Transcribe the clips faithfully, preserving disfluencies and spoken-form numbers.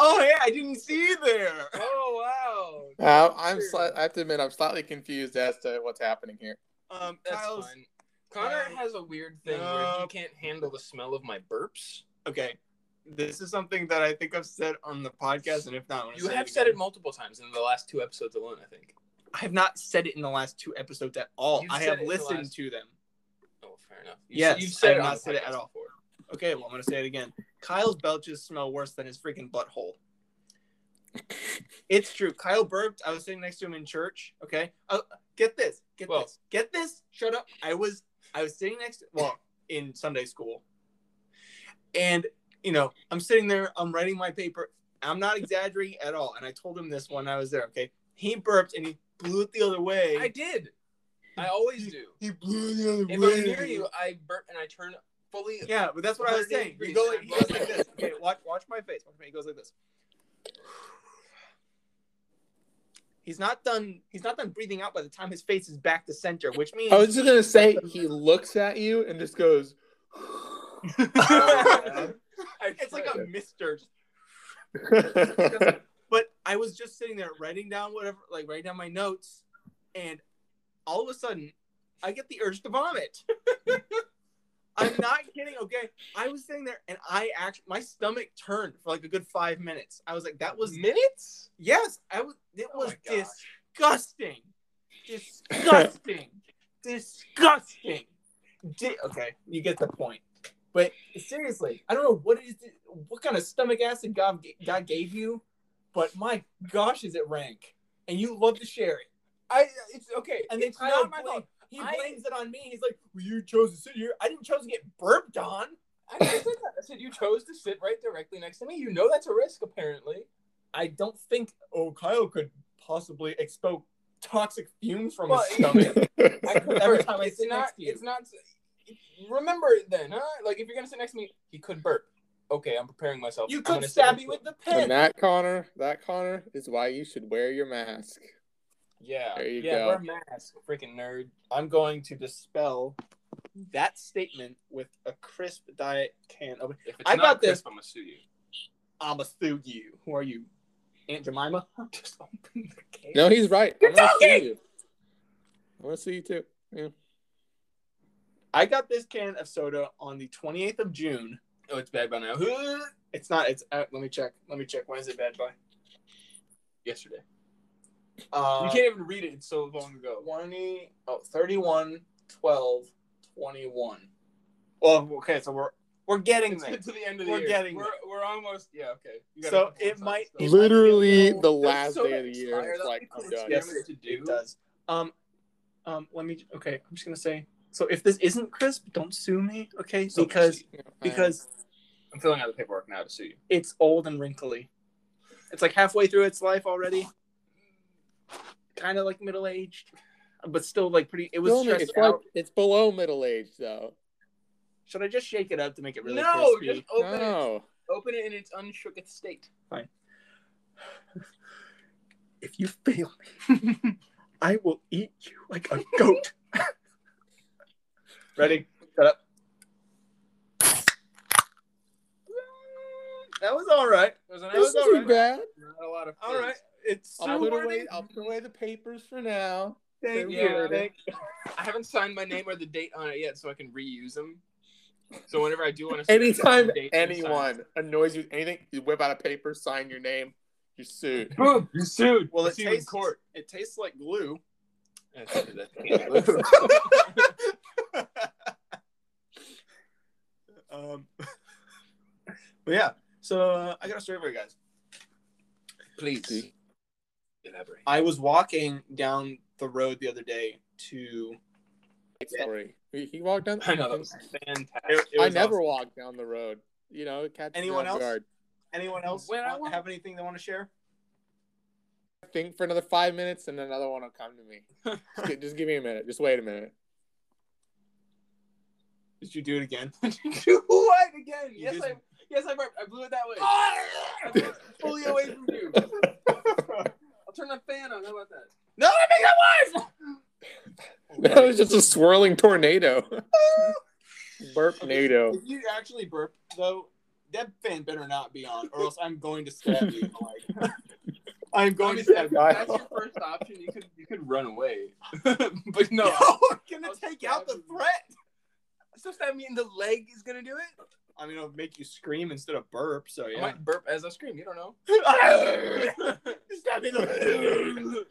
Oh, hey, I didn't see you there. Oh, wow. Uh, I'm sli- I have to admit, I'm slightly confused as to what's happening here. Um, That's Kyle's, fine. Connor um, has a weird thing uh, where he can't handle the smell of my burps. Okay. This is something that I think I've said on the podcast, and if not... You have said it multiple times in the last two episodes alone, I think. I have not said it in the last two episodes at all. I have listened to them. Oh, fair enough. Yes, you've said it. I have not said it at all. Okay, well, I'm going to say it again. Kyle's belches smell worse than his freaking butthole. It's true. Kyle burped. I was sitting next to him in church. Okay, uh, get this, get well, this, get this. Shut up. I was, I was sitting next to, well, in Sunday school, and you know, I'm sitting there. I'm writing my paper. I'm not exaggerating at all. And I told him this when I was there. Okay, he burped and he blew it the other way. I did. I always do. He blew it the other if way. If I'm near you, I burp and I turn. Fully yeah, but that's what I was saying. You go like, he goes like this. Okay, watch, watch my face. Watch me. He goes like this. He's not done. He's not done breathing out by the time his face is back to center, which means I was just gonna say he looks at you and just goes. It's like a mister. But I was just sitting there writing down whatever, like writing down my notes, and all of a sudden, I get the urge to vomit. I'm not kidding, okay? I was sitting there, and I actually, my stomach turned for like a good five minutes. I was like, that was... Minutes? Yes. I was. It was oh disgusting. Disgusting. Disgusting. Di- okay, you get the point. But seriously, I don't know what is it, what kind of stomach acid God, God gave you, but my gosh, is it rank. And you love to share it. I. It's okay. And it's not of my fault. He blames I, it on me. He's like, well, you chose to sit here. I didn't chose to get burped on. I didn't say that. I said you chose to sit right directly next to me. You know that's a risk, apparently. I don't think, oh, Kyle could possibly expel toxic fumes from well, his stomach. I could, every time I sit not, next to you. It's not, remember it then, huh? Like, if you're going to sit next to me, he could burp. Okay, I'm preparing myself. You could stab me with the pen. And that, Connor, that, Connor, is why you should wear your mask. Yeah, there you yeah, go. Wear a mask, freaking nerd. I'm going to dispel that statement with a crisp diet can of. If it's I not got crisp, this. I'm gonna sue you. I'm gonna sue you. Who are you, Aunt Jemima? Just open the case. No, he's right. You're I'm gonna talking! sue you. I want to sue you too. Yeah. I got this can of soda on the twenty-eighth of June. Oh, it's bad by now. It's not. It's uh, let me check. Let me check. When is it bad by? Yesterday. Uh, you can't even read it. It's so long ago. twenty, oh, thirty-one, twelve, twenty-one. Well, okay, so we're we're getting there. To the end of the we're year. Getting we're getting We're almost, yeah, okay. You so it might... It literally might the last so day of the year. It's like, I'm done. Yes, to do. It does. Um, um, let me... Okay, I'm just going to say... So if this isn't crisp, don't sue me, okay? So because... because I'm filling out the paperwork now to sue you. It's old and wrinkly. It's like halfway through its life already. Kind of like middle aged, but still like pretty. It was no, stressed it's out. Like, it's below middle age though. Should I just shake it up to make it really no, crispy? Just open no. it. Open it in its unshooketh state. Fine. If you fail me, I will eat you like a goat. Ready? Shut up. That was all right. It was, that was all right. Too bad. Not a lot of. All things. Right. It's so I'll, put away, I'll put away the papers for now. Thank yeah, you. Thank you. I haven't signed my name or the date on it yet, so I can reuse them. So whenever I do want to... Anytime anyone annoys you with anything, you whip out a paper, sign your name, you're sued. Boom, you're sued. Well, it tastes, in court. It tastes like glue. um, but yeah, so uh, I got a story for you guys. Please. Elaborate. I was walking down the road the other day to. Sorry, he walked down. The I know that was fantastic. It, it was I never awesome. Walked down the road. You know, catch anyone else? Guard. Anyone else? When I have anything they want to share? Think for another five minutes, and another one will come to me. just, just give me a minute. Just wait a minute. Did you do it again? Did you do what again? You yes, just... I. Yes, I burped. I blew it that way. I blew it fully away from you. I'll turn the fan on. How about that? No, I think it was! That was just a swirling tornado. Burp-nado. Okay, if you actually burp, though, that fan better not be on, or else I'm going to stab you. Like, I'm going to stab you. That's your first option. You could you could run away, but no, no I'm gonna take out the threat. So stab me in the leg is gonna do it. I mean, it'll make you scream instead of burp. So yeah, I might burp as I scream. You don't know. Stab me in the leg.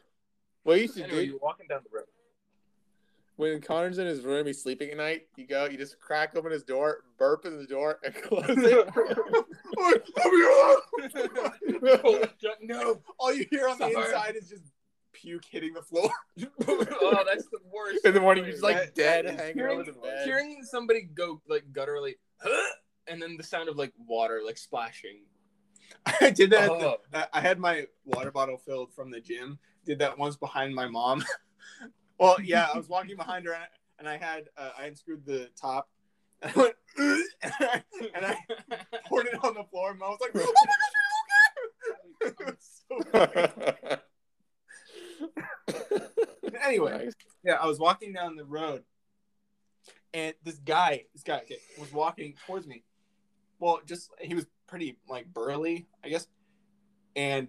What you should anyway, do? You're walking down the road. When Connor's in his room, he's sleeping at night. You go, you just crack open his door, burp in the door, and close it. No, all you hear on the inside is just puke hitting the floor. Oh, that's the worst. In the morning, you're just like that, dead, that hanging hearing, over the bed. Hearing somebody go like gutturally, huh? And then the sound of like water like splashing. I did that. Oh. The, I had my water bottle filled from the gym. Did that once behind my mom. Well, yeah, I was walking behind her, and I, and I had uh, I unscrewed the top, and I went, and I, and I poured it on the floor, and I was like, "Oh my gosh, it was so bad." Anyway, nice. Yeah, I was walking down the road, and this guy, this guy okay, was walking towards me. Well, just he was pretty like burly, I guess, and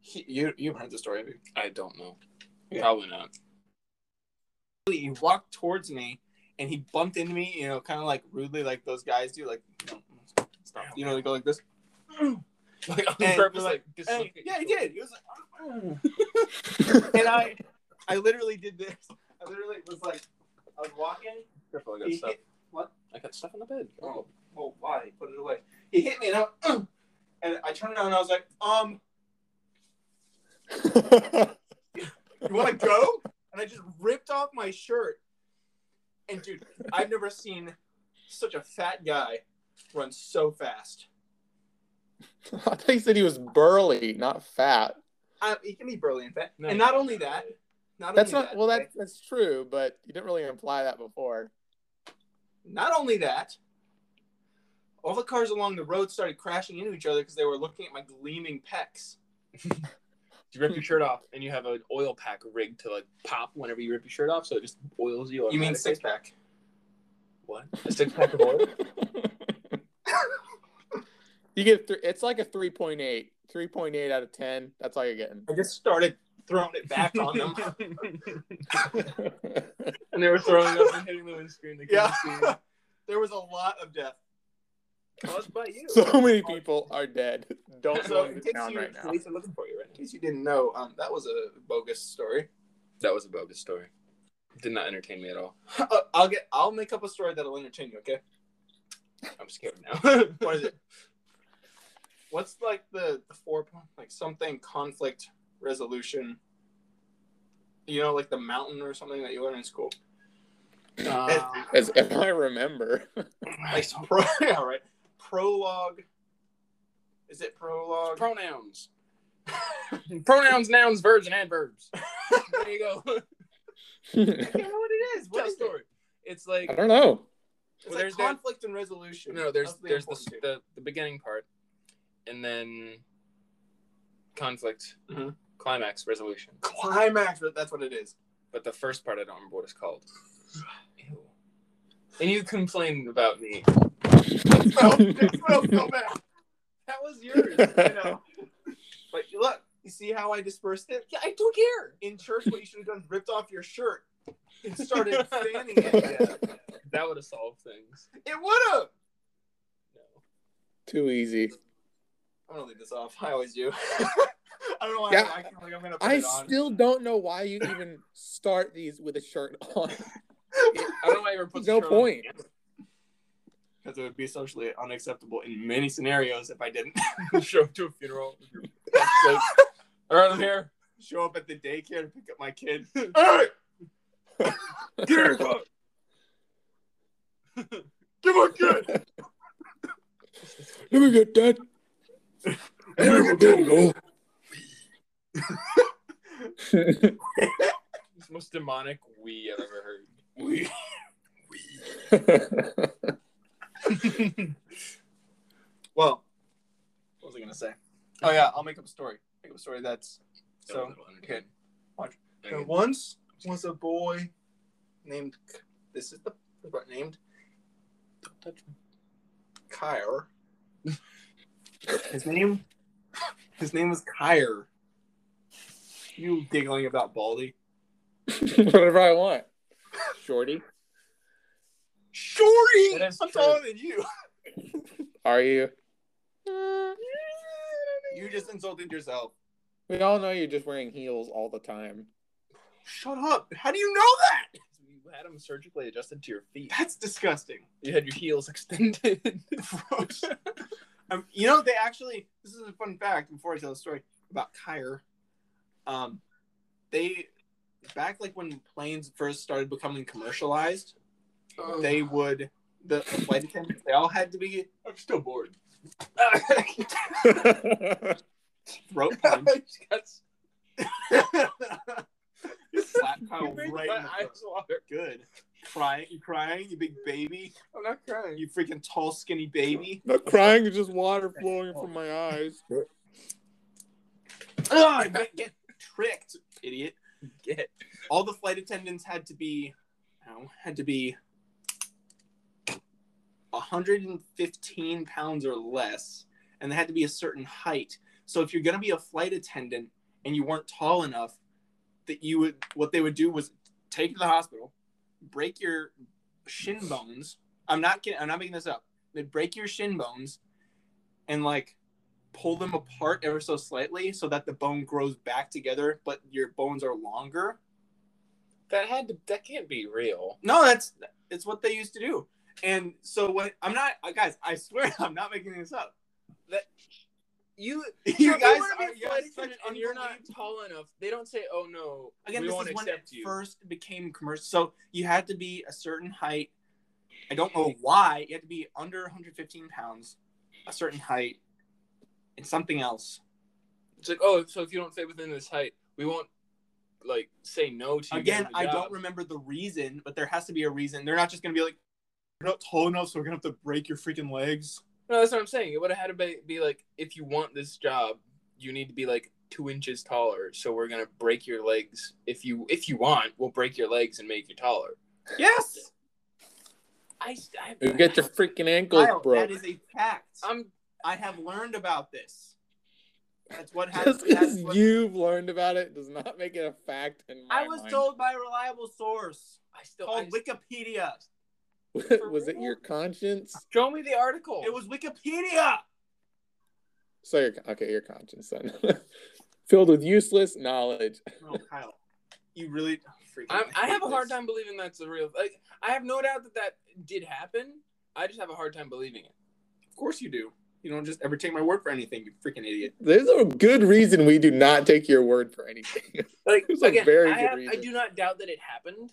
he, you you heard the story, have you? I don't know, yeah. Probably not. He walked towards me, and he bumped into me, you know, kind of like rudely, like those guys do, like, you know, stop. You know, they go like this, like on and purpose, like, like hey, yeah, he did. He was like, and I, I literally did this. I literally was like, I was walking. Careful, I got stuff. Hit, what? I got stuff in the bed. Oh, oh, why? Put it away. He hit me, and I, and I turned around, and I was like, um, you want to go? And I just ripped off my shirt. And, dude, I've never seen such a fat guy run so fast. I thought he said he was burly, not fat. I, he can be burly and fat. No, and not only that. Not that's only not, that. Well, that, that's true, but you didn't really imply that before. Not only that, all the cars along the road started crashing into each other because they were looking at my gleaming pecs. You rip your shirt off, and you have an oil pack rigged to like pop whenever you rip your shirt off, so it just oils you. You mean six pack? What? A six pack of oil? You get th- it's like a three point eight, three point eight out of ten. That's all you're getting. I just started throwing it back on them, and they were throwing up and hitting the windscreen. They couldn't see it. There was a lot of death. Caused by you. So many people are dead. Don't go into town right now. Police are looking for you right now. In case you didn't know, um, that was a bogus story. That was a bogus story. Did not entertain me at all. Uh, I'll get. I'll make up a story that'll entertain you. Okay. I'm scared now. What is it? What's like the the four point like something conflict resolution? You know, like the mountain or something that you learn in school. Um, As if I remember. Like, all right. Prologue. Is it prologue? It's pronouns. Pronouns, nouns, verbs, and adverbs. There you go. I don't know what it is. What is story? It? It's like I don't know. It's well, like there's conflict there, and resolution. No, there's the there's the, the the beginning part, and then conflict, mm-hmm. climax, resolution. Climax. That's what it is. But the first part, I don't remember what it's called. Ew. And you complained about me. It smells, it smells so bad. That was yours, you know. But look, you see how I dispersed it? Yeah, I don't care. In church, what you should have done is ripped off your shirt and started fanning it. Yeah. That would have solved things. It would have. No. Too easy. I'm going to leave this off. I always do. I don't know why yeah. I, I feel like I'm going to put I it on. I still don't know why you even start these with a shirt on. It, I don't know why you ever put the no shirt point. On. Because it would be socially unacceptable in many scenarios if I didn't show up to a funeral. All right, I'm here. Show up at the daycare to pick up my kid. Hey! Get here, fuck! Give my kid! Here we go, Dad. Here we go, Dad. It's the most demonic we I've ever heard. We. We. Well, what was I gonna say? Oh yeah, I'll make up a story. Make up a story that's so okay. Watch. And once was a boy named. This is the what named. Don't touch me. Kyle. His name, his name was Kyre. You giggling about Baldy? Whatever I want. Shorty. Shorty! I'm taller than you. Are you? You just insulted yourself. We all know you're just wearing heels all the time. Shut up. How do you know that? You had them surgically adjusted to your feet. That's disgusting. You had your heels extended. um, you know, they actually, this is a fun fact before I tell the story about Kyre. Um, they, back like when planes first started becoming commercialized, oh. they would, the flight attendants, they all had to be, I'm still bored. Throat punch. Slap pile right in the throat. Good. Crying, you crying, you big baby. I'm not crying. You freaking tall, skinny baby. I'm not crying, it's just water flowing from my eyes. Oh, I get tricked, idiot. Get. All the flight attendants had to be, you know, had to be one hundred fifteen pounds or less, and they had to be a certain height. So if you're going to be a flight attendant and you weren't tall enough, that you would, what they would do was take you to the hospital, break your shin bones. I'm not kidding. I'm not making this up. They'd break your shin bones and like pull them apart ever so slightly so that the bone grows back together, but your bones are longer. That had to, that can't be real. No, that's, it's what they used to do. And so what I'm not, guys, I swear I'm not making this up. That, You, you guys are and, and you're not tall enough. They don't say, "Oh no, again." We this won't is when it you. first became commercial. So you had to be a certain height. I don't know why you had to be under one hundred fifteen pounds, a certain height, and something else. It's like, oh, so if you don't fit within this height, we won't like say no to you. Again, I job. don't remember the reason, but there has to be a reason. They're not just gonna be like, "You're not tall enough, so we're gonna have to break your freaking legs." No, that's what I'm saying. It would have had to be, be like, if you want this job, you need to be like two inches taller. So we're gonna break your legs. If you if you want, we'll break your legs and make you taller. Yes. I. I you get your freaking ankles Kyle, broke. That is a fact. I'm. I have learned about this. That's what happens. That's what... You've learned about it does not make it a fact. In my I was mind. told by a reliable source. I still called I just... Wikipedia. Was it your conscience? Show me the article. It was Wikipedia. So your okay, your conscience then, filled with useless knowledge. Oh, Kyle, you really freaking. I'm, I have this. a hard time believing that's the real. Like, I have no doubt that that did happen. I just have a hard time believing it. Of course you do. You don't just ever take my word for anything. You freaking idiot. There's a good reason we do not take your word for anything. Like There's again, a very I, good have, reason. I do not doubt that it happened.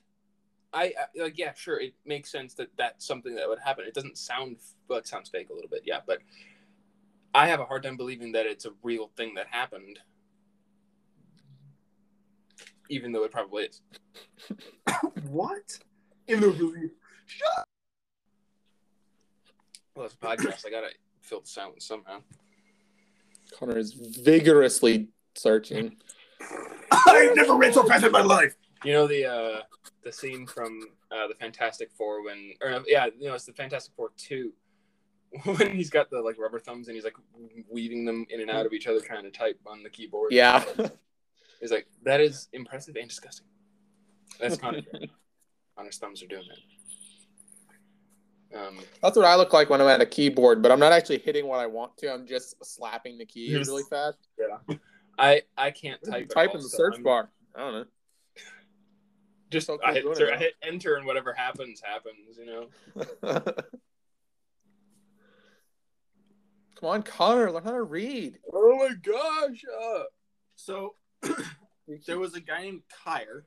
I, I like yeah sure it makes sense that that's something that would happen. It doesn't sound well, it sounds fake a little bit, yeah, but I have a hard time believing that it's a real thing that happened, even though it probably is. What in the room? Shut. Well, it's a podcast. I gotta fill the silence somehow. Connor is vigorously searching. I've never read so fast in my life. You know the uh, the scene from uh, the Fantastic Four when, or yeah, you know it's the Fantastic Four two, when he's got the like rubber thumbs and he's like weaving them in and out of each other trying to type on the keyboard. Yeah, it's like that is impressive and disgusting. That's Connor. Connor's thumbs are doing that. Um, That's what I look like when I'm at a keyboard, but I'm not actually hitting what I want to. I'm just slapping the keys yes. really fast. Yeah, I I can't type. Type in the search I'm, bar. I don't know. Just I hit, I hit enter and whatever happens, happens, you know? Come on, Connor, learn how to read. Oh my gosh. Uh, so there was a guy named Kyre.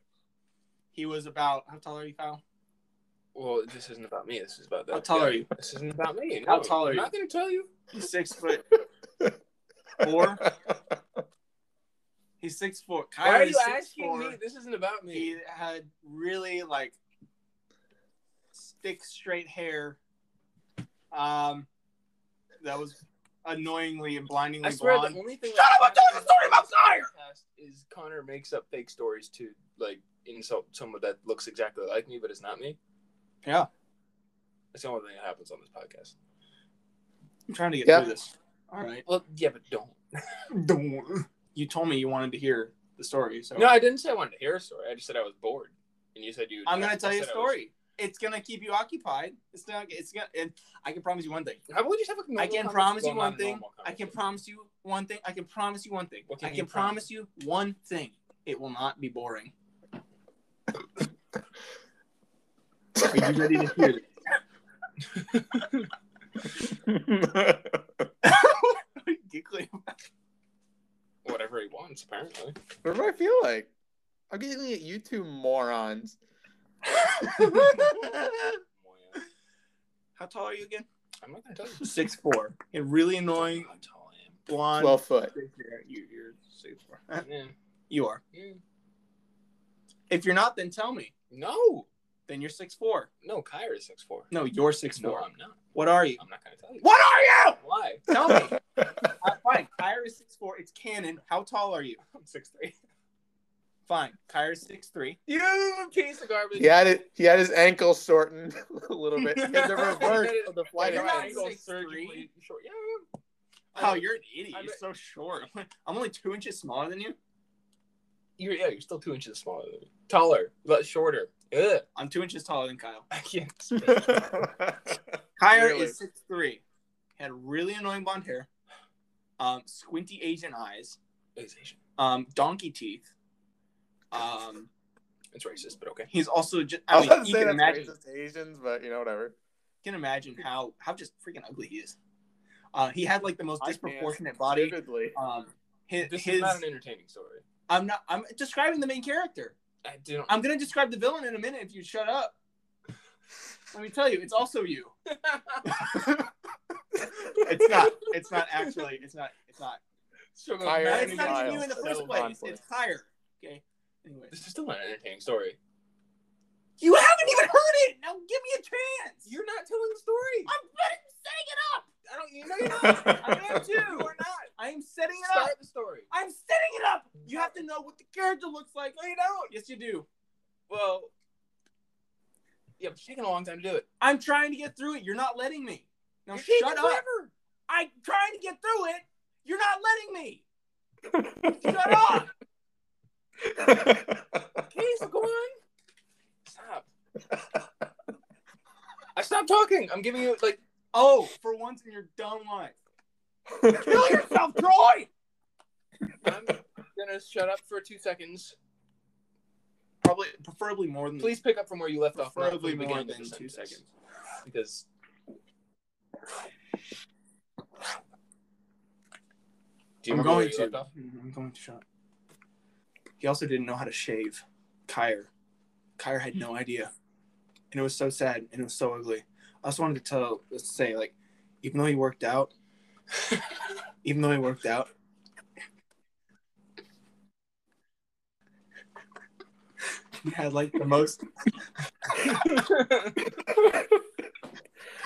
He was about, how tall are you, Kyle? Well, this isn't about me. This is about that. How tall guy. are you? This isn't about me. No, how tall are I'm you? I'm not going to tell you. He's six foot four. He's six foot four. Why are you asking me? This isn't about me. He had really, like, thick, straight hair. Um, That was annoyingly and blindingly I swear blonde. The only thing Shut up! I'm telling the story about Sire! Is Connor makes up fake stories to, like, insult someone that looks exactly like me, but it's not me. Yeah. That's the only thing that happens on this podcast. I'm trying to get yep. through this. All right. Well, yeah, but don't. Don't. You told me you wanted to hear the story. So. No, I didn't say I wanted to hear a story. I just said I was bored. And you said you. I'm going to tell you a story. Was... It's going to keep you occupied. It's not. It's gonna. And I can promise you one thing. I would just have a I can promise you one thing. I can promise you one thing. I can promise you one thing. What can I can promise? promise you one thing. It will not be boring. Are you ready to hear this? Whatever he wants, apparently. Whatever I feel like. I'm giggling at you two morons. How tall are you again? I'm not gonna tell you. Six four. And really annoying. How tall I am. Blonde. Twelve foot. You, you're six four. Yeah. You are. Yeah. If you're not, then tell me. No. Then you're six four. No, Kyra is six four. No, you're six four. No, I'm not. What are you? I'm not gonna tell you. What are you? Why? Tell me. uh, fine. Kyra is six four. It's canon. How tall are you? I'm six three. Fine. Kyra's six three. You piece of garbage. He had it. He had his ankle shortened a little bit. It's the reverse of the flight of ankle surgery. Yeah. Oh, you're an idiot. I'm you're so short. I'm only two inches smaller than you. You're yeah. You're still two inches smaller than me. Taller, but shorter. Ugh. I'm two inches taller than Kyle. I can't. Kyra really? Is six three. Had really annoying blonde hair. Um, squinty Asian eyes. He's Asian. Um, donkey teeth. Um, it's racist, but okay. He's also just. I, I was mean, you can imagine racist Asians, but you know whatever. You can imagine how how just freaking ugly he is. Uh, he had like the most disproportionate body. Vividly. Um, his, this his, is not an entertaining story. I'm not. I'm describing the main character. I don't. I'm gonna describe the villain in a minute if you shut up. Let me tell you, it's also you. It's not. It's not actually. It's not. It's not. So it's not even you in the first place. It's higher. Okay. Anyway, this is still not an entertaining story. You haven't even heard it! Now give me a chance! You're not telling the story! I'm setting it up! I don't, you know you're not! I am too! We're not! I am setting it Start up! Start the story! I'm setting it up! You have to know what the character looks like! No, you don't! Yes, you do. Well, yeah, but it's taking a long time to do it. I'm trying to get through it. You're not letting me. Now you're shut up! Forever. I'm trying to get through it! You're not letting me! Shut up! Okay, so go on. Stop. I stopped talking. I'm giving you like, oh, for once in your dumb life. Kill yourself, Troy. I'm gonna shut up for two seconds. Probably, preferably more than. Please pick up from where you left off. Preferably more than two sentence. seconds, because. Do you I'm going to. Left off? I'm going to shut up. He also didn't know how to shave. Kyra. Kyra had no idea. And it was so sad. And it was so ugly. I also wanted to tell, say, like, even though he worked out, even though he worked out, he had, like, the most.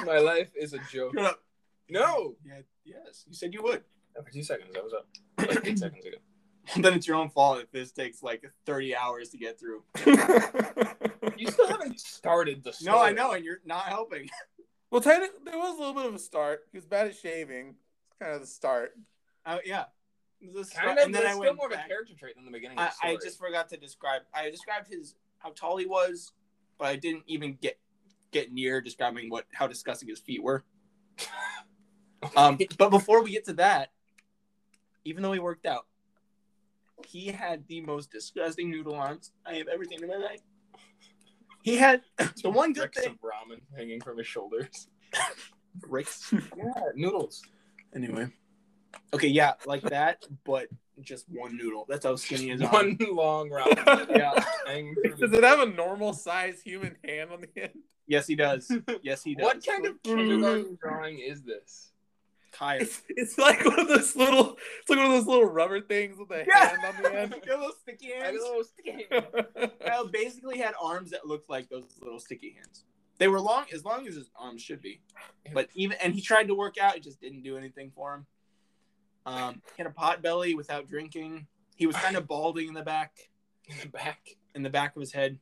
My life is a joke. Shut up. No. Yeah, yes. You said you would. After two seconds. I was up. Like eight seconds ago. Then it's your own fault if this takes like thirty hours to get through. You still haven't started the story. No, I know, and you're not helping. Well, technically, there was a little bit of a start. He was bad at shaving. It's kind of the start. Oh, yeah. The start. Kind of, and then I still went more back. Of a character trait than the beginning of the story. I, I just forgot to describe. I described his how tall he was, but I didn't even get get near describing what how disgusting his feet were. um, But before we get to that, even though he worked out, he had the most disgusting noodle arms I have ever seen in my life. He had the one good thing. Of ramen hanging from his shoulders. Bricks. Yeah, noodles. Anyway. Okay, yeah, like that, but just one noodle. That's how skinny his arm. One long ramen. Yeah. Does it have a normal size human hand on the end? Yes, he does. Yes, he does. What kind of kindergarten drawing is this? It's, it's like one of those little, it's like one of those little rubber things with a yeah. hand on the end. Little sticky hands. Little sticky hands. Kyle basically had arms that looked like those little sticky hands. They were long, as long as his arms should be. But even and he tried to work out, it just didn't do anything for him. Um, he had a pot belly without drinking. He was kind of balding in the back, in the back, in the back of his head,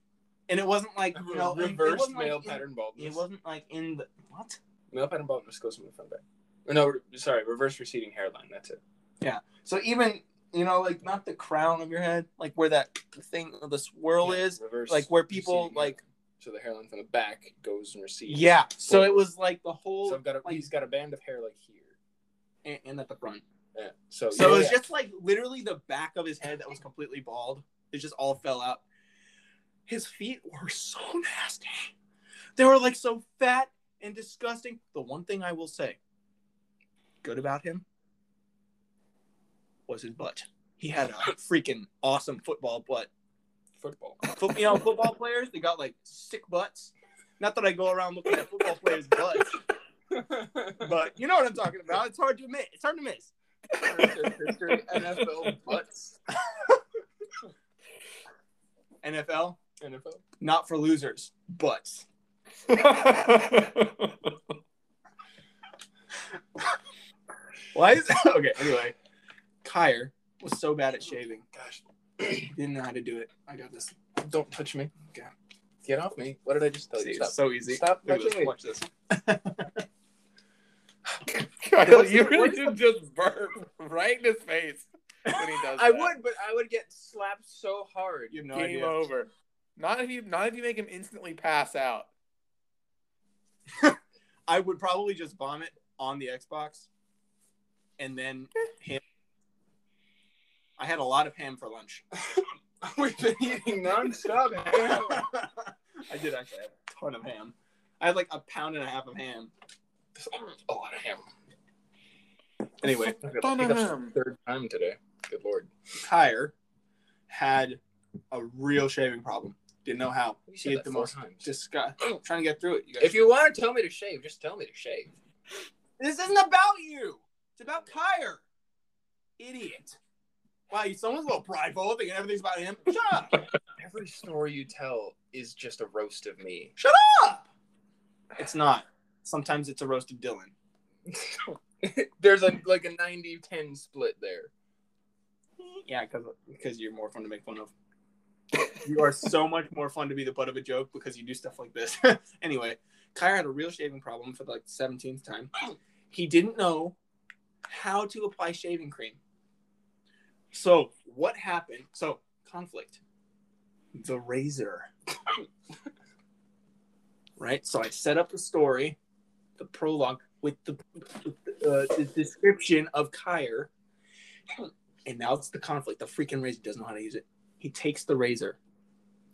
and it wasn't like you know, reverse male like pattern in, baldness. It wasn't like in the what male pattern baldness goes from the front back. No, sorry, reverse receding hairline. That's it. Yeah. So even, you know, like not the crown of your head, like where that thing, the swirl yeah, is, like where people like. So the hairline from the back goes and recedes. Yeah. So forward. It was like the whole. So I've got a, like, he's got a band of hair like here, and, and at the front. Yeah. So so yeah, it was yeah. just like literally the back of his head that was completely bald. It just all fell out. His feet were so nasty. They were like so fat and disgusting. The one thing I will say good about him was his butt. He had a freaking awesome football butt. Football. You know, football players, they got like sick butts. Not that I go around looking at football players' butts. But you know what I'm talking about. It's hard to admit. It's hard to miss. N F L butts. N F L? N F L? Not for losers. Butts. Why is that? Okay, anyway. Kyer was so bad at shaving. Gosh. Didn't know how to do it. I got this. Don't touch me. God. Get off me. What did I just tell See, you? Stop. It's so easy. Stop. Watch, watch this. Kyle, you really did just burp right in his face when he does I that. would, but I would get slapped so hard. You have no Game idea. Game over. Not if you not if you make him instantly pass out. I would probably just vomit on the Xbox. And then ham. I had a lot of ham for lunch. We've been eating nonstop. I did actually have a ton of ham. I had like a pound and a half of ham. There's a lot of ham. Anyway, I got to pick up third time today. Good lord. Kyer had a real shaving problem. Didn't know how. He had the most time. Just got, trying to get through it. You guys if should. You want to tell me to shave, just tell me to shave. This isn't about you. It's about Kyer. Idiot. Wow, someone's a little prideful thinking everything's about him. Shut up. Every story you tell is just a roast of me. Shut up. It's not. Sometimes it's a roast of Dylan. There's a, like a ninety ten split there. Yeah, because you're more fun to make fun of. You are so much more fun to be the butt of a joke because you do stuff like this. Anyway, Kyer had a real shaving problem for like the seventeenth time. He didn't know how to apply shaving cream. So what happened? So conflict. The razor. Right? So I set up the story, the prologue, with the, uh, the description of Kyer. And now it's the conflict. The freaking razor doesn't know how to use it. He takes the razor.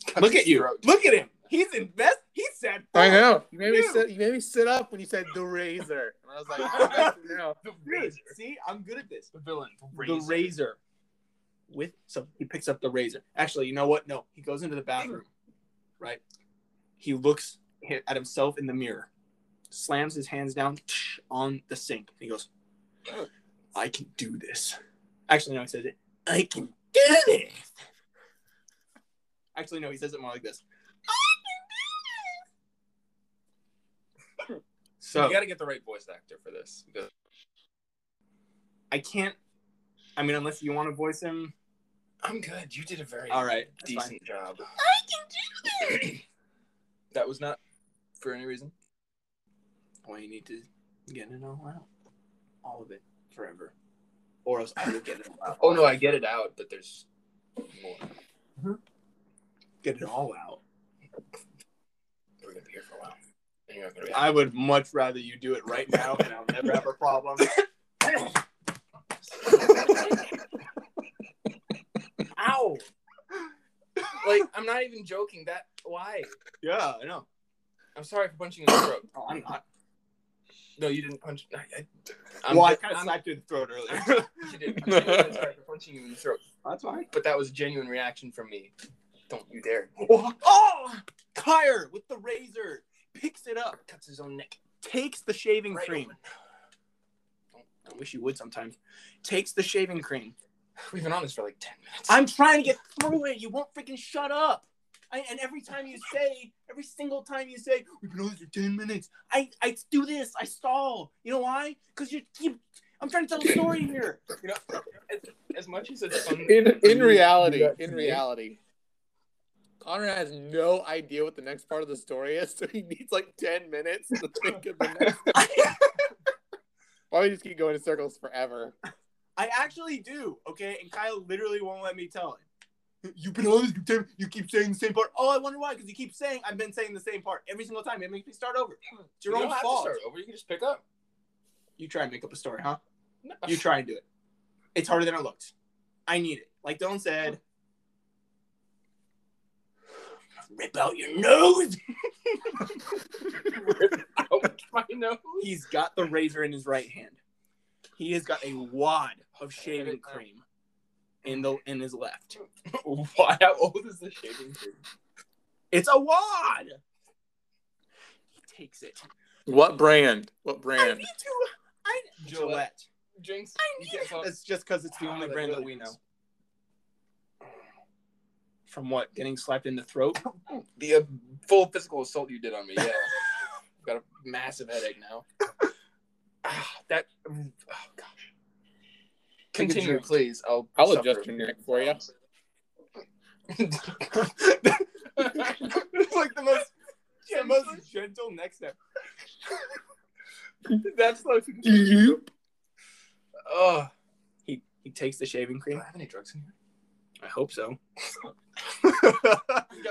Cut Look at you. Throat. Look at him. He's invested. He said. Oh, I know. You made, me sit, you made me sit up when you said the razor. And I was like, oh, that's no. The razor. See, I'm good at this. The villain. The razor. The razor. With so he picks up the razor. Actually, you know what? No, he goes into the bathroom, right? He looks at himself in the mirror, slams his hands down on the sink, and he goes, "I can do this." Actually, no, he says it. I can do this. Actually, no, he says it more like this. I can do this. So you got to get the right voice actor for this. I can't. I mean, unless you want to voice him. I'm good. You did a very All right, decent fine. job. I can do this. That was not for any reason. Why well, you need to get it all out. All of it. Forever. Or else I will get it all out. Oh, no, I get it out, but there's more. Mm-hmm. Get it all out. We're going to be here for a while. And you're not gonna be I out. would much rather you do it right now, and I'll never have a problem. Ow! Like, I'm not even joking. That, why? Yeah, I know. I'm sorry for punching in the throat. Oh, I'm not. No, you didn't punch. I, I, well, I kind of slapped you in the throat earlier. You did. I'm sorry for punching you in the throat. That's fine. But that was a genuine reaction from me. Don't you dare. Oh! Oh! Kyer with the razor picks it up, cuts his own neck, takes the shaving right cream. Open. I wish you would sometimes. Takes the shaving cream. We've been on this for like ten minutes. I'm trying to get through it. You won't freaking shut up. I, and every time you say, every single time you say, we've been on this for ten minutes. I, I do this. I stall. You know why? Because you keep. I'm trying to tell a story here. You know, as, as much as it's fun. In, in reality, in reality, Conrad has no idea what the next part of the story is, so he needs like ten minutes to think of the next. Why do we just keep going in circles forever? I actually do, okay? And Kyle literally won't let me tell him. You've been on this, you keep saying the same part. Oh, I wonder why, because you keep saying I've been saying the same part every single time. It makes me start over. It's your you own don't fault. Have to start over. You can just pick up. You try and make up a story, huh? No. You try and do it. It's harder than it looked. I need it. Like Dylan said, rip out your nose. Rip out my nose. He's got the razor in his right hand. He has got a wad of shaving cream in the in his left. Why? How old is the shaving cream? It's a wad. He takes it. What brand? What brand? I need to. I Gillette. Gillette. Jinx. I need it. It's just because it's the only oh, brand that we know. From what? Getting slapped in the throat? The uh, full physical assault you did on me, yeah. I've got a massive headache now. ah, that, oh, gosh. Continue, Continue please. I'll I'll adjust your neck for you. It's like the most, the most gentle neck step. That's like... Oh, he, he takes the shaving cream. Do I have any drugs in here? I hope so. He's got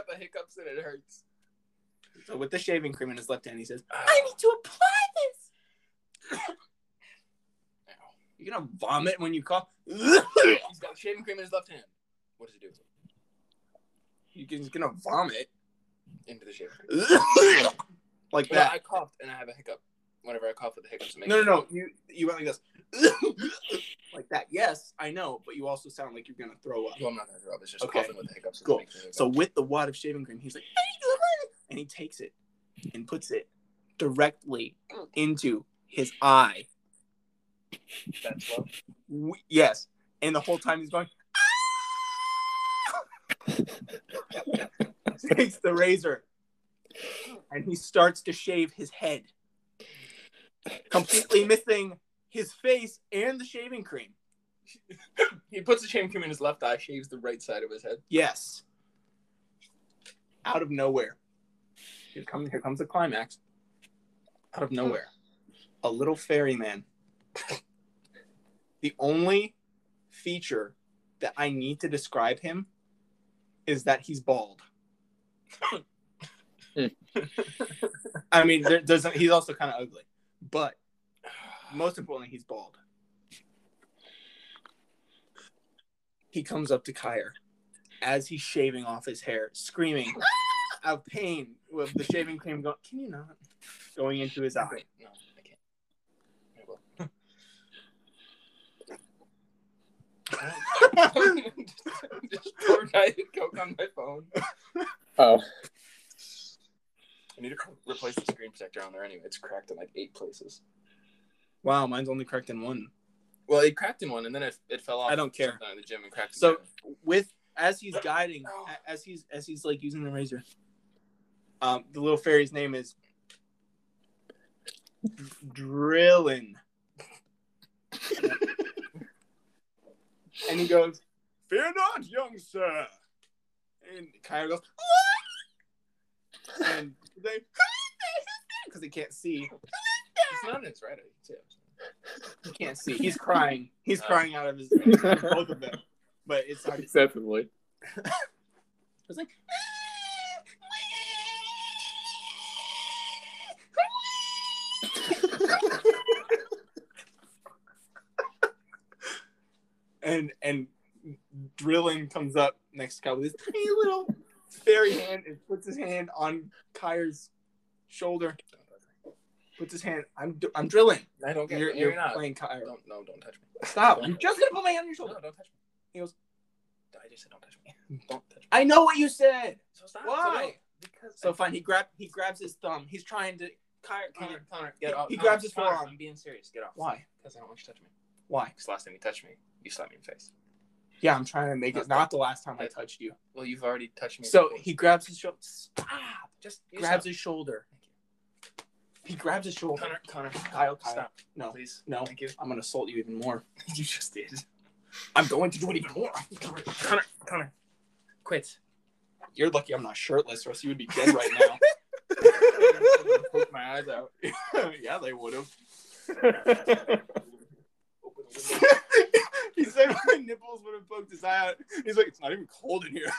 the hiccups and it hurts. So with the shaving cream in his left hand, he says, I need to apply this. You're going to vomit when you cough? He's got shaving cream in his left hand. What does he do? He's going to vomit into the shaving cream. Like that. No, I coughed and I have a hiccup. Whenever I cough with the hiccups. No, no, no. You, you went like this. Like that. Yes, I know, but you also sound like you're going to throw up. Well, I'm not going to throw up. It's just okay. Coughing with the hiccups. Cool. So with the wad of shaving cream, he's like, and he takes it and puts it directly into his eye. That's love? Yes. And the whole time he's going, takes the razor and he starts to shave his head. Completely missing his face and the shaving cream. He puts the shaving cream in his left eye, shaves the right side of his head. Yes. Out of nowhere. Here comes, here comes the climax. Out of nowhere. A little fairy man. The only feature that I need to describe him is that he's bald. I mean, there, there's, he's also kind of ugly. But most importantly, he's bald. He comes up to Kyer as he's shaving off his hair, screaming out of pain with the shaving cream going, can you not? Going into his eye. No, I can't. I will. Just poured Diet Coke on my phone. Oh. I need to replace the screen protector on there anyway. It's cracked in like eight places. Wow, mine's only cracked in one. Well, it cracked in one, and then it, it fell off. I don't care. The gym and cracked. So with as he's guiding, oh. as he's as he's like using the razor, um, the little fairy's name is Drillin, and he goes, "Fear not, young sir," and Kyle goes, "What?" And they, because he can't see. It's not his right eye. He can't see. He's crying. He's uh, crying out of his both of them. But it's not acceptably. It's like and and Drilling comes up next to Kyle with his tiny little fairy hand and puts his hand on Kyre's shoulder. Puts his hand. I'm d- I'm drilling. I don't get you're, it. You're, you're not playing Kyre. Don't, no, don't touch me. Stop. I'm just gonna put my hand on your shoulder. No, don't touch me. He goes. I just said don't touch me. Don't touch me. I know what you said. So stop. Why? So, because so fine. He grab. He grabs his thumb. He's trying to. Kyre, Connor, Connor, get off. He Connor, grabs his Connor, forearm. I'm being serious. Get off. Why? Because I don't want you to touch me. Why? Because last time you touched me, you slapped me in the face. Yeah, I'm trying to make it not the last time I touched you. Well, you've already touched me. So he grabs his shoulder. Stop! Just grabs his shoulder. Thank you. He grabs his shoulder. Connor, Connor, Kyle, Kyle. Stop. No, please. No. Thank you. I'm going to assault you even more. You just did. I'm going to do it even more. Connor, Connor, Connor. Quit. You're lucky I'm not shirtless, or else you would be dead right now. I would have poked my eyes out. Yeah, they would have. He said my nipples would have poked his eye out. He's like, it's not even cold in here.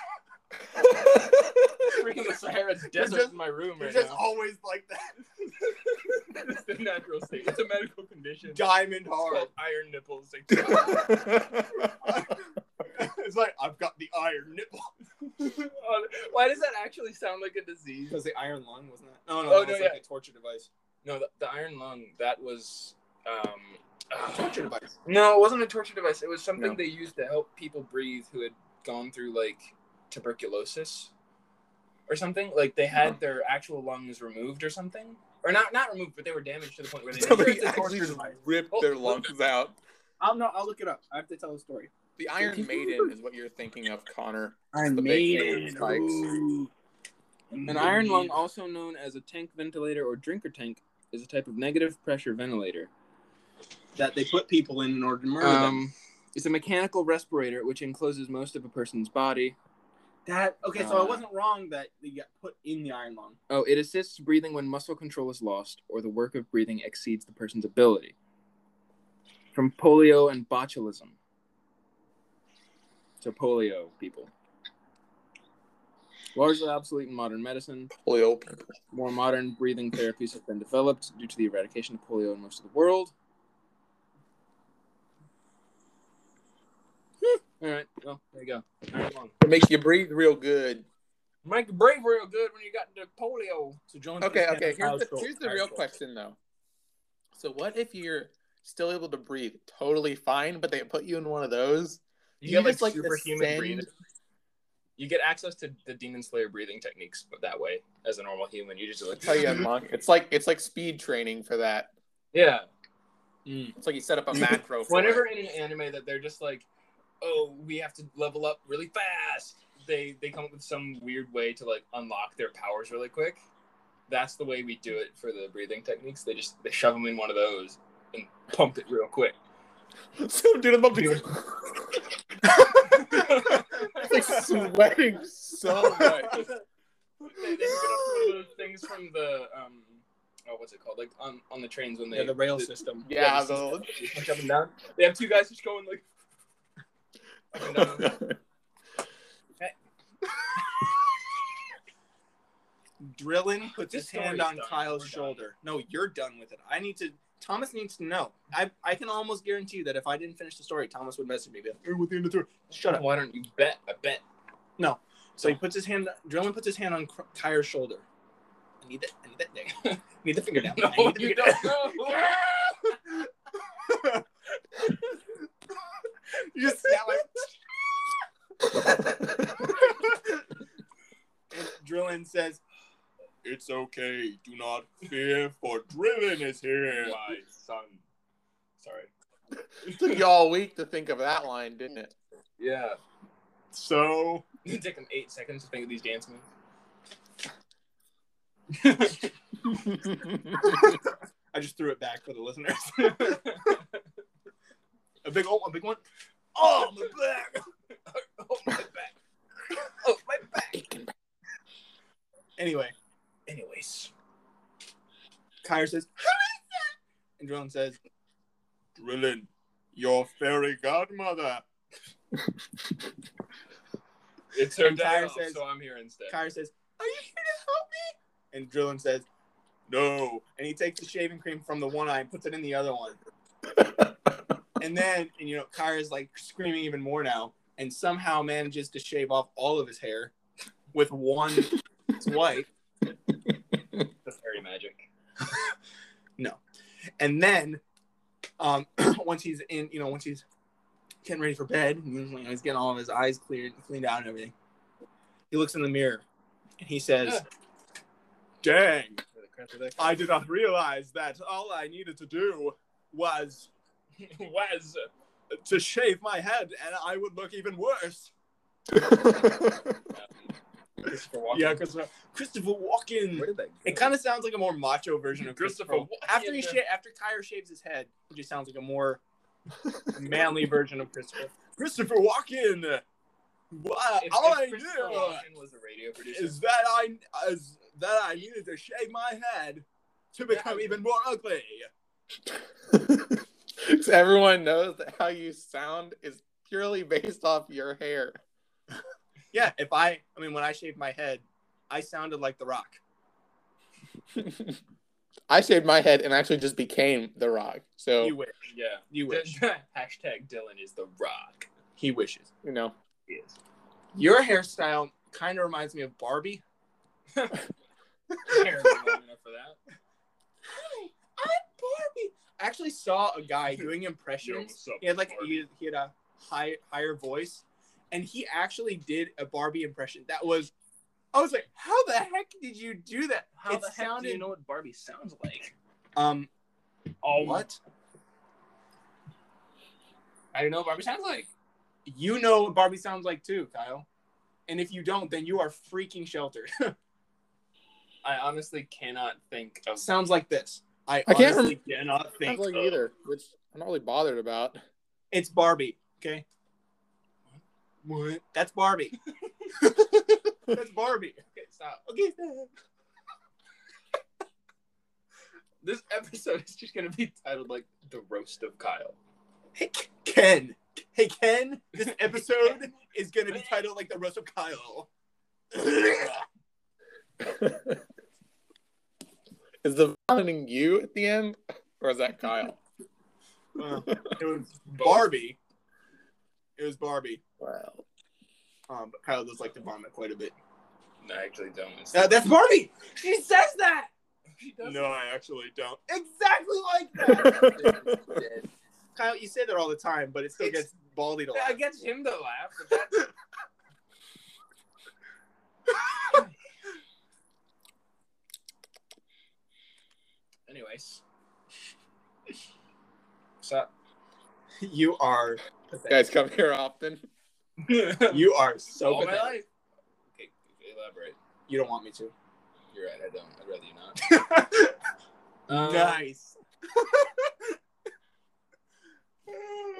Freaking the Sahara Desert just, in my room right just now. Just always like that. It's the natural state. It's a medical condition. Diamond hard. Iron nipples. It's like, I've got the iron nipple. Why does that actually sound like a disease? Because the iron lung, wasn't it? Oh, no, oh, no, it's yeah. like a torture device. No, the, the iron lung, that was... Um, uh, torture device. No, it wasn't a torture device. It was something no. they used to help people breathe who had gone through, like... tuberculosis or something. Like they had mm-hmm. their actual lungs removed or something, or not not removed, but they were damaged to the point where they somebody actually ripped oh, their lungs oh. out. I'll no, I'll look it up. I have to tell the story. The Iron Maiden is what you're thinking of, Connor. Iron the Maiden. An iron lung, also known as a tank ventilator or drinker tank, is a type of negative pressure ventilator that they put people in in order to murder um, them. It's a mechanical respirator which encloses most of a person's body. That okay, so uh, I wasn't wrong that they got put in the iron lung. Oh, it assists breathing when muscle control is lost or the work of breathing exceeds the person's ability. From polio and botulism. So polio people. Largely obsolete in modern medicine. Polio people. More modern breathing therapies have been developed due to the eradication of polio in most of the world. All right, well, there you go. Right, it makes you breathe real good. Make you breathe real good when you got the polio. So John okay, okay, here's the, here's the real question, though. So what if you're still able to breathe totally fine, but they put you in one of those? You, you get, just, like, superhuman breathing. You get access to the Demon Slayer breathing techniques but that way as a normal human. You just like... you unlock, it's like It's like speed training for that. Yeah. Mm. It's like you set up a macro for Whenever it. in an anime that they're just like, oh, we have to level up really fast. They they come up with some weird way to like unlock their powers really quick. That's the way we do it for the breathing techniques. They just they shove them in one of those and pump it real quick. So dude, I'm dude. like sweating so much. They, they get up one of those things from the um oh, what's it called? Like on, on the trains when they yeah, the rail the, system. Yeah, yeah the the, system. They, up and down. They have two guys just going like. Drillin puts his hand on Kyle's shoulder. No, you're done with it. I need to. Thomas needs to know. I I can almost guarantee that if I didn't finish the story, Thomas would message me. Be like, with the end of the story. Shut up. Why don't you bet? I bet. No. So he puts his hand. Drillin puts his hand on Kyle's shoulder. I need that. I need that thing. I need the fingernail. No, I need you don't. You just sound like... And Drillin says, "It's okay. Do not fear, for Drillin is here, my son." Sorry. It took you all week to think of that line, didn't it? Yeah. So it took him eight seconds to think of these dance moves. I just threw it back for the listeners. A big old one, big one. Oh, my back. Oh, my back. Oh, my back. Anyway. Anyways. Kyra says, and Drillin says, "Drillin, your fairy godmother." It's her dad, so I'm here instead. Kyra says, "Are you here to help me?" And Drillin says, "No." And he takes the shaving cream from the one eye and puts it in the other one. And then, and you know, Kyra's like screaming even more now, and somehow manages to shave off all of his hair with one swipe. That's fairy magic. No. And then, um, once he's in, you know, once he's getting ready for bed, you know, he's getting all of his eyes cleared, cleaned out and everything. He looks in the mirror, and he says, "Dang, I did not realize that all I needed to do was... was to shave my head, and I would look even worse." Christopher Walken. Yeah, Christopher, Christopher Walken. It kind of sounds like a more macho version of Christopher. Christopher Walken. After he sha- after Kyra shaves his head, it just sounds like a more manly version of Christopher. Christopher Walken. What? If, all if I knew was a radio producer. Is that I is that I needed to shave my head to become yeah, even more ugly. Because everyone knows that how you sound is purely based off your hair. Yeah, if I, I mean, when I shaved my head, I sounded like The Rock. I shaved my head and actually just became The Rock. So you wish, yeah, you wish. Hashtag Dylan is The Rock. He wishes, you know. He is. Your hairstyle kind of reminds me of Barbie. Hair long enough for that. Hi, I'm Barbie. I actually saw a guy doing impressions. Yo, up, he had like he, he had a high higher voice, and he actually did a Barbie impression. That was. I was like, how the heck did you do that? How it the heck sounded... do you know what Barbie sounds like? Um, oh, what? I don't know what Barbie sounds like. You know what Barbie sounds like too, Kyle. And if you don't, then you are freaking sheltered. I honestly cannot think of... Sounds like this. I, I can't honestly rem- cannot think sounds like of... either, which I'm not really bothered about. It's Barbie, okay? What? That's Barbie. That's Barbie. Okay, stop. Okay, stop. This episode is just going to be titled, like, The Roast of Kyle. Hey, Ken. Hey, Ken. This episode Ken. is going to be titled, like, The Roast of Kyle. Is the vomiting you at the end? Or is that Kyle? Uh, it was Barbie. It was Barbie. Wow. Um, but Kyle does like to vomit quite a bit. No, I actually don't. Uh, that's Barbie! She says that! She does no, that. I actually don't. Exactly like that! Kyle, you say that all the time, but it still it's, gets Baldy to laugh. It gets him to laugh. But that's... Anyways. What's up? You are... You guys come here often? You are so all my life. Okay, elaborate. You don't want me to. You're right. I don't. I'd rather you not. um, nice.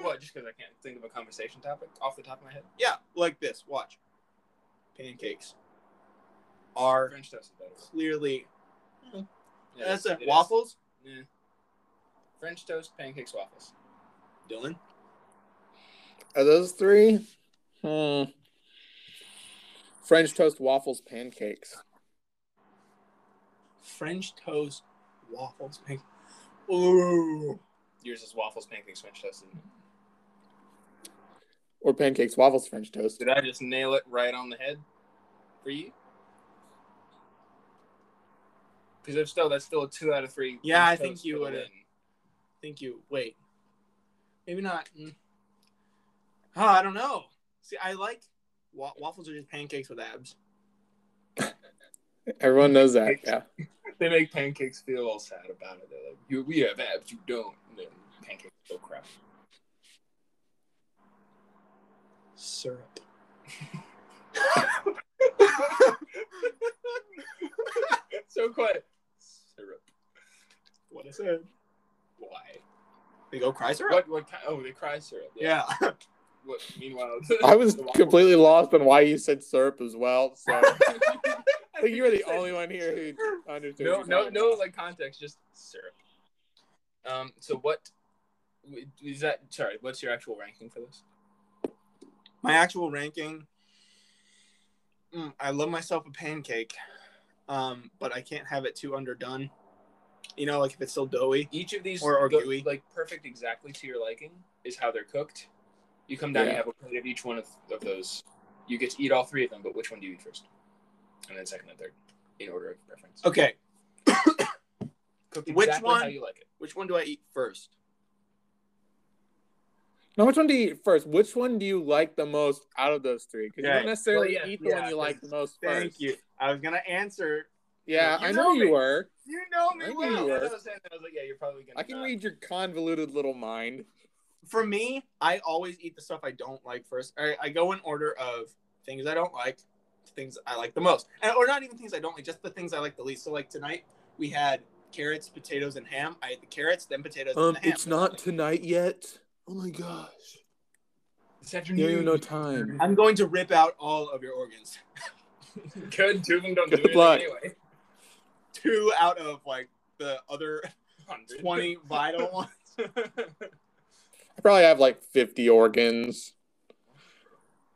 What? Just because I can't think of a conversation topic off the top of my head? Yeah, like this. Watch. Pancakes are French toast is clearly. Mm-hmm. Yeah, that's it. Waffles. Yeah. French toast, pancakes, waffles. Dylan. Are those three? Hmm. French toast, waffles, pancakes. French toast, waffles, pancakes. Ooh. Yours is waffles, pancakes, French toast, isn't it? Or pancakes, waffles, French toast. Did I just nail it right on the head for you? Because if so, that's still a two out of three. Yeah, French I think you would have. Think you. Wait. Maybe not. Mm. Oh, I don't know. See, I like wa- waffles are just pancakes with abs. Everyone knows that. Yeah, they make pancakes feel all sad about it. They're like, you, we have abs, you don't. And then pancakes feel crap. Syrup. So quiet. Syrup. What is it? Why? They go cry syrup. What? What? Oh, they cry syrup. Yeah. yeah. What, meanwhile, I was completely lost on why you said syrup as well. So I think you were the only one here who understood. No, no, no, like context, just syrup. Um. So what is that? Sorry, what's your actual ranking for this? My actual ranking. Mm, I love myself a pancake, um, but I can't have it too underdone. You know, like if it's still doughy. Each of these, or, or go, gooey, like perfect exactly to your liking, is how they're cooked. You come down, yeah. You have a plate of each one of, of those. You get to eat all three of them, but which one do you eat first? And then second and third, in order of preference. Okay. Cooked exactly which one, how you like it. Which one do I eat first? No, which one do you eat first? Which one do you like the most out of those three? Because okay. You don't necessarily well, yeah, eat the yeah, one you like the most thank first. Thank you. I was going to answer. Yeah, you I know, know you were. You know me I knew well. You were. I was saying, I was like, yeah, you're probably gonna I can not. Read your convoluted little mind. For me, I always eat the stuff I don't like first. I, I go in order of things I don't like, things I like the most. And, or not even things I don't like, just the things I like the least. So, like, tonight, we had carrots, potatoes, and ham. I ate the carrots, then potatoes, um, and the ham. It's not tonight yet. Oh, my gosh. This afternoon. You have no time. I'm going to rip out all of your organs. Good. Two of them don't Good do it anyway. Two out of, like, the other twenty vital ones. I probably have like fifty organs.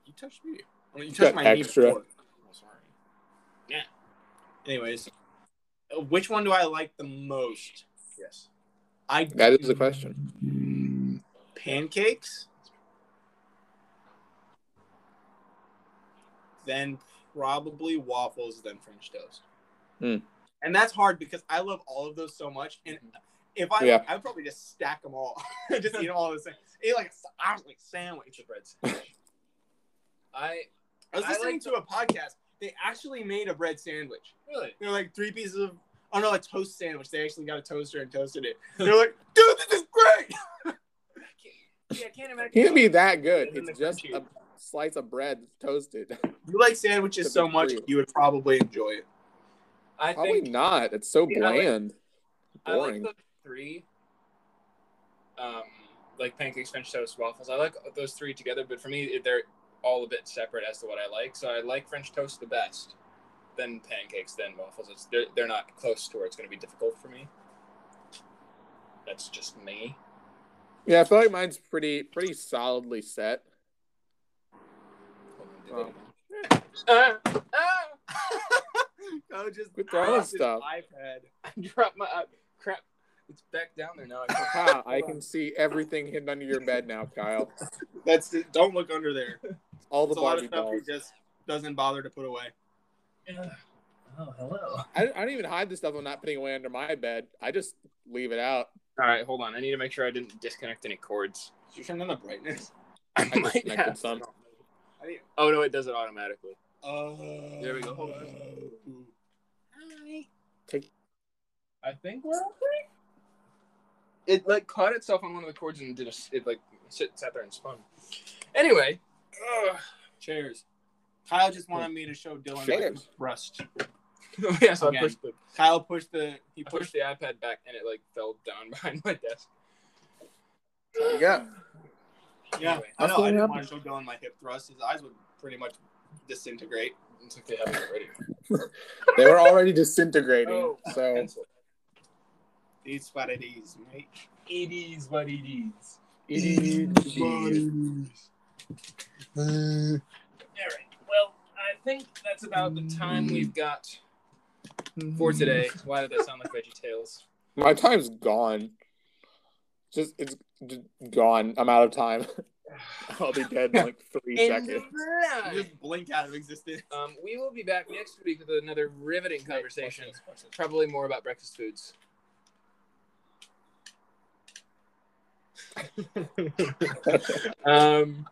You touched me. I mean, you touched my extra. knee before. I'm sorry. Yeah. Anyways, which one do I like the most? Yes. I that is the question. Pancakes. Then probably waffles, then French toast. Mm. And that's hard because I love all of those so much. And if I, yeah. I would probably just stack them all. Just eat them all the same. Eat like a, I was like sandwich. Bread sandwich. I, I was listening I like to the, a podcast. They actually made a bread sandwich. Really? They're like three pieces of, oh no, a toast sandwich. They actually got a toaster and toasted it. They're like, dude, this is great. I can't, yeah, I can't imagine. It can't be that good. It's just country. a slice of bread toasted. You like sandwiches so much, free. you would probably enjoy it. I Probably think, not. It's so yeah, bland. I like, Boring. I like the three, um, like pancakes, French toast, waffles. I like those three together, but for me, they're all a bit separate as to what I like. So I like French toast the best, then pancakes, then waffles. It's, they're, they're not close to where it's going to be difficult for me. That's just me. Yeah, I feel like mine's pretty pretty solidly set. Oh. Uh, uh. Oh, just throwing stuff. iPad. I dropped my uh, crap. It's back down there now. I, I can see everything hidden under your bed now, Kyle. That's it. Don't look under there. All the Barbie dolls. A lot of stuff he just doesn't bother to put away. Yeah. Oh, hello. I, I don't even hide the stuff I'm not putting away under my bed. I just leave it out. All right, hold on. I need to make sure I didn't disconnect any cords. Did you turn on the brightness? I, I disconnected some. Oh no, it does it automatically. Oh, there we go. Hold on. Hi. Take. I think we're okay. It like caught itself on one of the cords and did a. It like sit, sat there and spun. Anyway, ugh. Cheers. Kyle just wanted me to show Dylan like, rust. Oh, yeah, so Again. I pushed the. Kyle pushed the. He pushed, pushed the iPad back and it like fell down behind my desk. Yeah. Yeah, anyway, I know. I didn't want to show Dylan my hip thrust. His eyes would pretty much disintegrate. It's like they haven't already. They were already disintegrating. Oh, so it's what it is, mate. It is what it is. It is what it is. All right. Well, I think that's about the time we've got for today. Why did that sound like Veggie Tales? My time's gone. Just it's just gone. I'm out of time. I'll be dead in like three seconds. Just blink out of existence. Um, we will be back next week with another riveting conversation. Probably more about breakfast foods. um,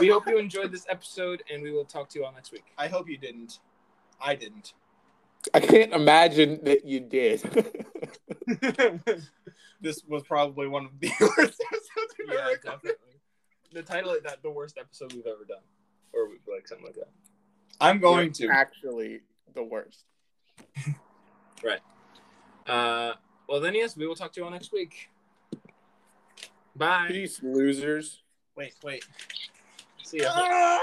we hope you enjoyed this episode, and we will talk to you all next week. I hope you didn't. I didn't. I can't imagine that you did. This was probably one of the worst episodes we've yeah, ever done. Definitely. The title is that the worst episode we've ever done, or we, like something like that. I'm going You're to actually the worst. Right. Uh, well, then yes, we will talk to you all next week. Bye. Peace, losers. Wait, wait. See ya.